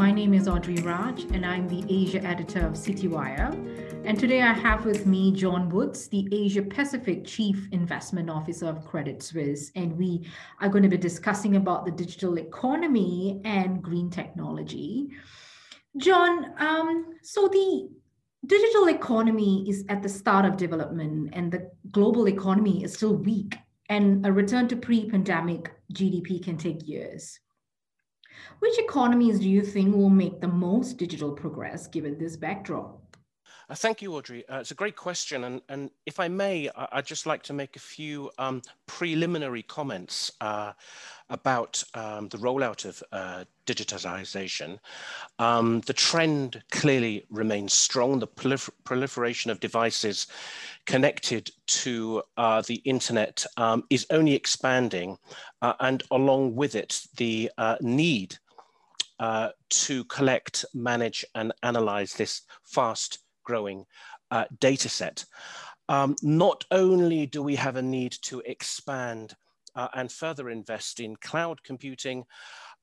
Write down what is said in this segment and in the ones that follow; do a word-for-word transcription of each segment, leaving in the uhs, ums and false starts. My name is Audrey Raj, and I'm the Asia editor of Citywire. And today I have with me John Woods, the Asia Pacific Chief Investment Officer of Credit Suisse. And we are going to be discussing about the digital economy and green technology. John, um, so the digital economy is at the start of development, and the global economy is still weak, and a return to pre-pandemic G D P can take years. Which economies do you think will make the most digital progress given this backdrop? Uh, thank you, Audrey. Uh, it's a great question. And, and if I may, I, I'd just like to make a few um, preliminary comments uh, about um, the rollout of uh, digitization. Um, the trend clearly remains strong. The prolifer- proliferation of devices connected to uh, the internet um, is only expanding, uh, and along with it, the uh, need uh, to collect, manage, and analyze this fast growing uh, data set. Um, not only do we have a need to expand uh, and further invest in cloud computing,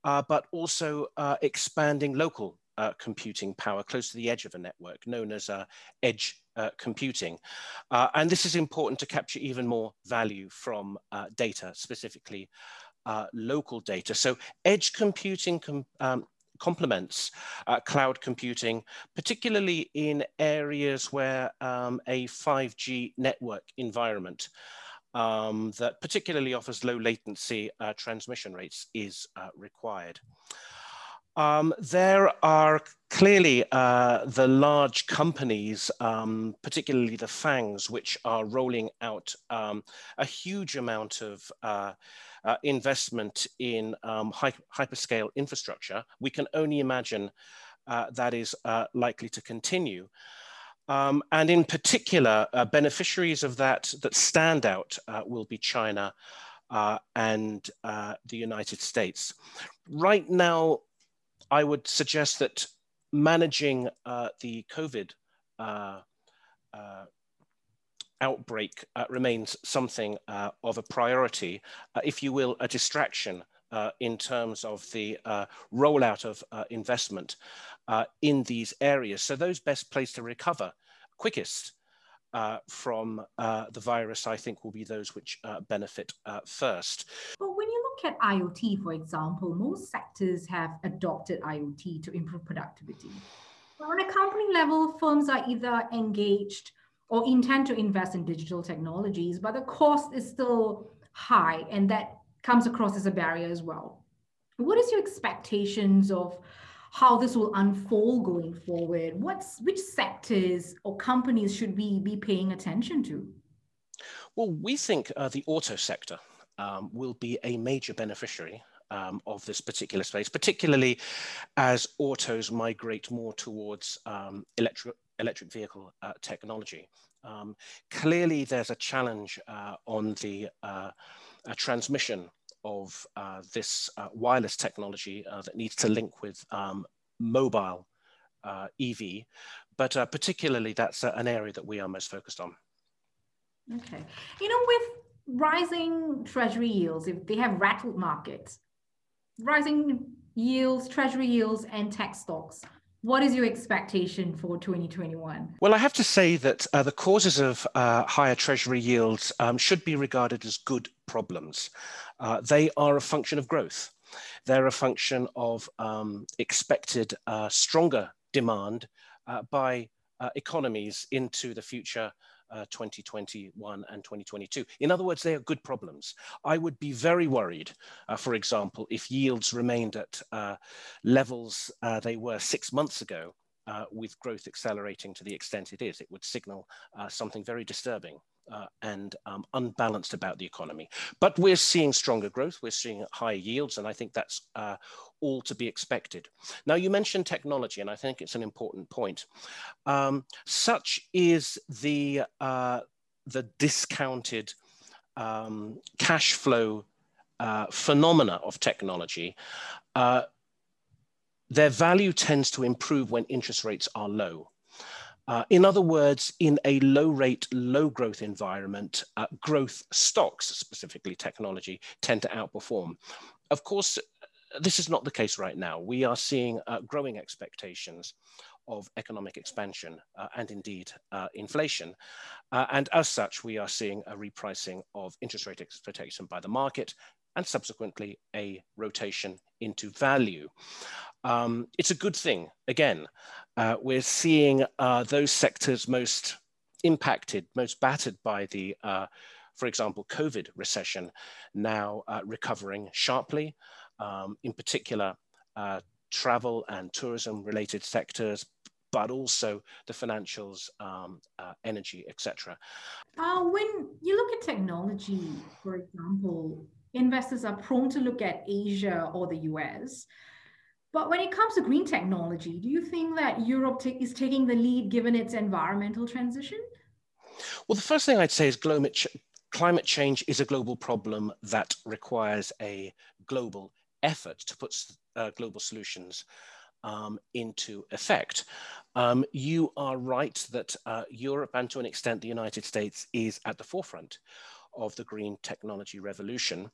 uh, but also uh, expanding local uh, computing power close to the edge of a network, known as uh, edge uh, computing. Uh, and this is important to capture even more value from uh, data, specifically uh, local data. So edge computing com um, complements uh, cloud computing, particularly in areas where um, a five G network environment um, that particularly offers low latency uh, transmission rates is uh, required. Um, there are clearly uh, the large companies, um, particularly the FAANGs, which are rolling out um, a huge amount of uh, uh, investment in um, hy hyperscale infrastructure. We can only imagine uh, that is uh, likely to continue. Um, and in particular, uh, beneficiaries of that that stand out uh, will be China uh, and uh, the United States. Right now, I would suggest that managing uh, the COVID uh, uh, outbreak uh, remains something uh, of a priority, uh, if you will, a distraction uh, in terms of the uh, rollout of uh, investment uh, in these areas. So those best placed to recover quickest uh, from uh, the virus, I think, will be those which uh, benefit uh, first. But when you look at IoT, for example, most sectors have adopted IoT to improve productivity. But on a company level, firms are either engaged or intend to invest in digital technologies, but the cost is still high, and that comes across as a barrier as well. What is your expectations of how this will unfold going forward? What's, which sectors or companies should we be paying attention to? Well, we think uh, the auto sector um, will be a major beneficiary um, of this particular space, particularly as autos migrate more towards um, electric, electric vehicle uh, technology. Um, clearly, there's a challenge uh, on the uh, uh, transmission of uh, this uh, wireless technology uh, that needs to link with um, mobile uh, E V, but uh, particularly that's uh, an area that we are most focused on. Okay, you know, with rising treasury yields, if they have rattled markets, rising yields, treasury yields, and tech stocks, what is your expectation for twenty twenty-one? Well, I have to say that uh, the causes of uh, higher treasury yields um, should be regarded as good problems. Uh, they are a function of growth. They're a function of um, expected uh, stronger demand uh, by uh, economies into the future, uh, twenty twenty-one and twenty twenty-two. In other words, they are good problems. I would be very worried, uh, for example, if yields remained at uh, levels uh, they were six months ago, uh, with growth accelerating to the extent it is. It would signal uh, something very disturbing uh, and um, unbalanced about the economy. But we're seeing stronger growth, we're seeing higher yields, and I think that's uh, all to be expected. Now, you mentioned technology, and I think it's an important point. Um, such is the, uh, the discounted um, cash flow uh, phenomena of technology. Uh, their value tends to improve when interest rates are low. Uh, in other words, in a low rate, low growth environment, uh, growth stocks, specifically technology, tend to outperform. Of course, This is not the case right now. We are seeing uh, growing expectations of economic expansion uh, and indeed uh, inflation. Uh, and as such, we are seeing a repricing of interest rate expectation by the market and subsequently a rotation into value. Um, it's a good thing. Again, uh, we're seeing uh, those sectors most impacted, most battered by the, uh, for example, COVID recession now uh, recovering sharply, um, in particular, uh, travel and tourism related sectors, but also the financials, um, uh, energy, et cetera. Uh, when you look at technology, for example, investors are prone to look at Asia or the U S. But when it comes to green technology, do you think that Europe t- is taking the lead given its environmental transition? Well, the first thing I'd say is climate ch- climate change is a global problem that requires a global effort to put uh, global solutions um, into effect. Um, you are right that uh, Europe and to an extent the United States is at the forefront of the green technology revolution.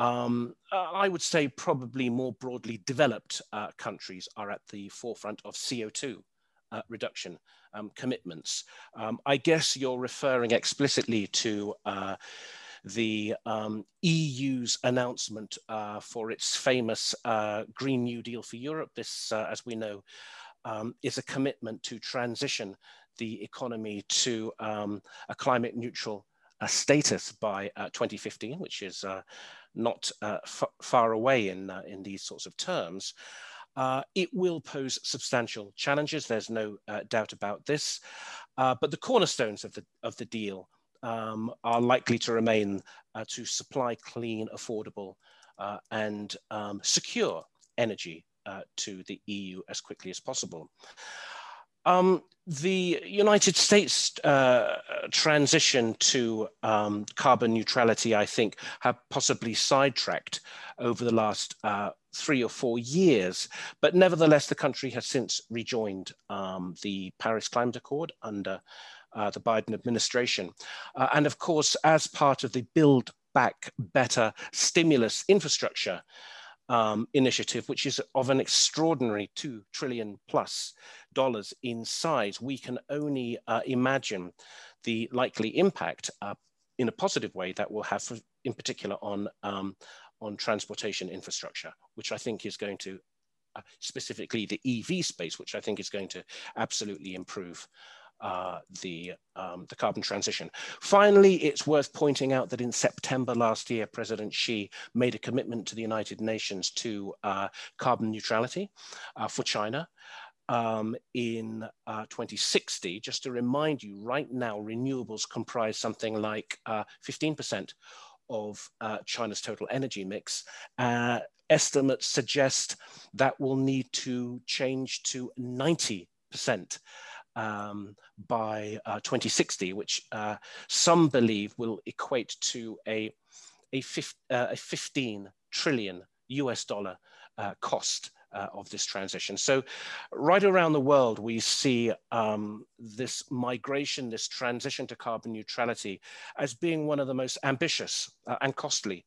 Um, I would say probably more broadly developed uh, countries are at the forefront of C O two uh, reduction um, commitments. Um, I guess you're referring explicitly to uh, the um, E U's announcement uh, for its famous uh, Green New Deal for Europe. This, uh, as we know, um, is a commitment to transition the economy to um, a climate neutral a status by uh, twenty fifteen, which is uh, not uh, f- far away in, uh, in these sorts of terms. Uh, it will pose substantial challenges, there's no uh, doubt about this, uh, but the cornerstones of the, of the deal um, are likely to remain uh, to supply clean, affordable uh, and um, secure energy uh, to the E U as quickly as possible. Um, the United States uh, transition to um, carbon neutrality, I think, have possibly sidetracked over the last uh, three or four years. But nevertheless, the country has since rejoined um, the Paris Climate Accord under uh, the Biden administration. Uh, and of course, as part of the Build Back Better stimulus infrastructure Um, initiative, which is of an extraordinary two trillion plus dollars in size, we can only uh, imagine the likely impact uh, in a positive way that will have, for, in particular, on um, on transportation infrastructure, which I think is going to, uh, specifically the E V space, which I think is going to absolutely improve Uh, the, um, the carbon transition. Finally, it's worth pointing out that in September last year, President Xi made a commitment to the United Nations to uh, carbon neutrality uh, for China um, in uh, twenty sixty. Just to remind you, right now, renewables comprise something like uh, fifteen percent of uh, China's total energy mix. Uh, estimates suggest that will need to change to ninety percent. Um, by uh, twenty sixty, which uh, some believe will equate to a a, fif- uh, a fifteen trillion U S dollar uh, cost uh, of this transition. So, right around the world, we see um, this migration, this transition to carbon neutrality, as being one of the most ambitious uh, and costly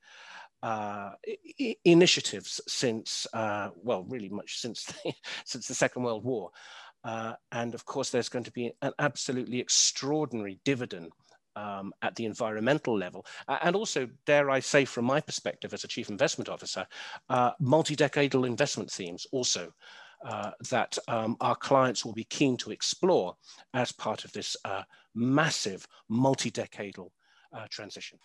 Uh, I- initiatives since, uh, well, really much since the, since the Second World War. Uh, and of course, there's going to be an absolutely extraordinary dividend um, at the environmental level. Uh, and also, dare I say, from my perspective as a chief investment officer, uh, multi-decadal investment themes also uh, that um, our clients will be keen to explore as part of this uh, massive multi-decadal uh, transition.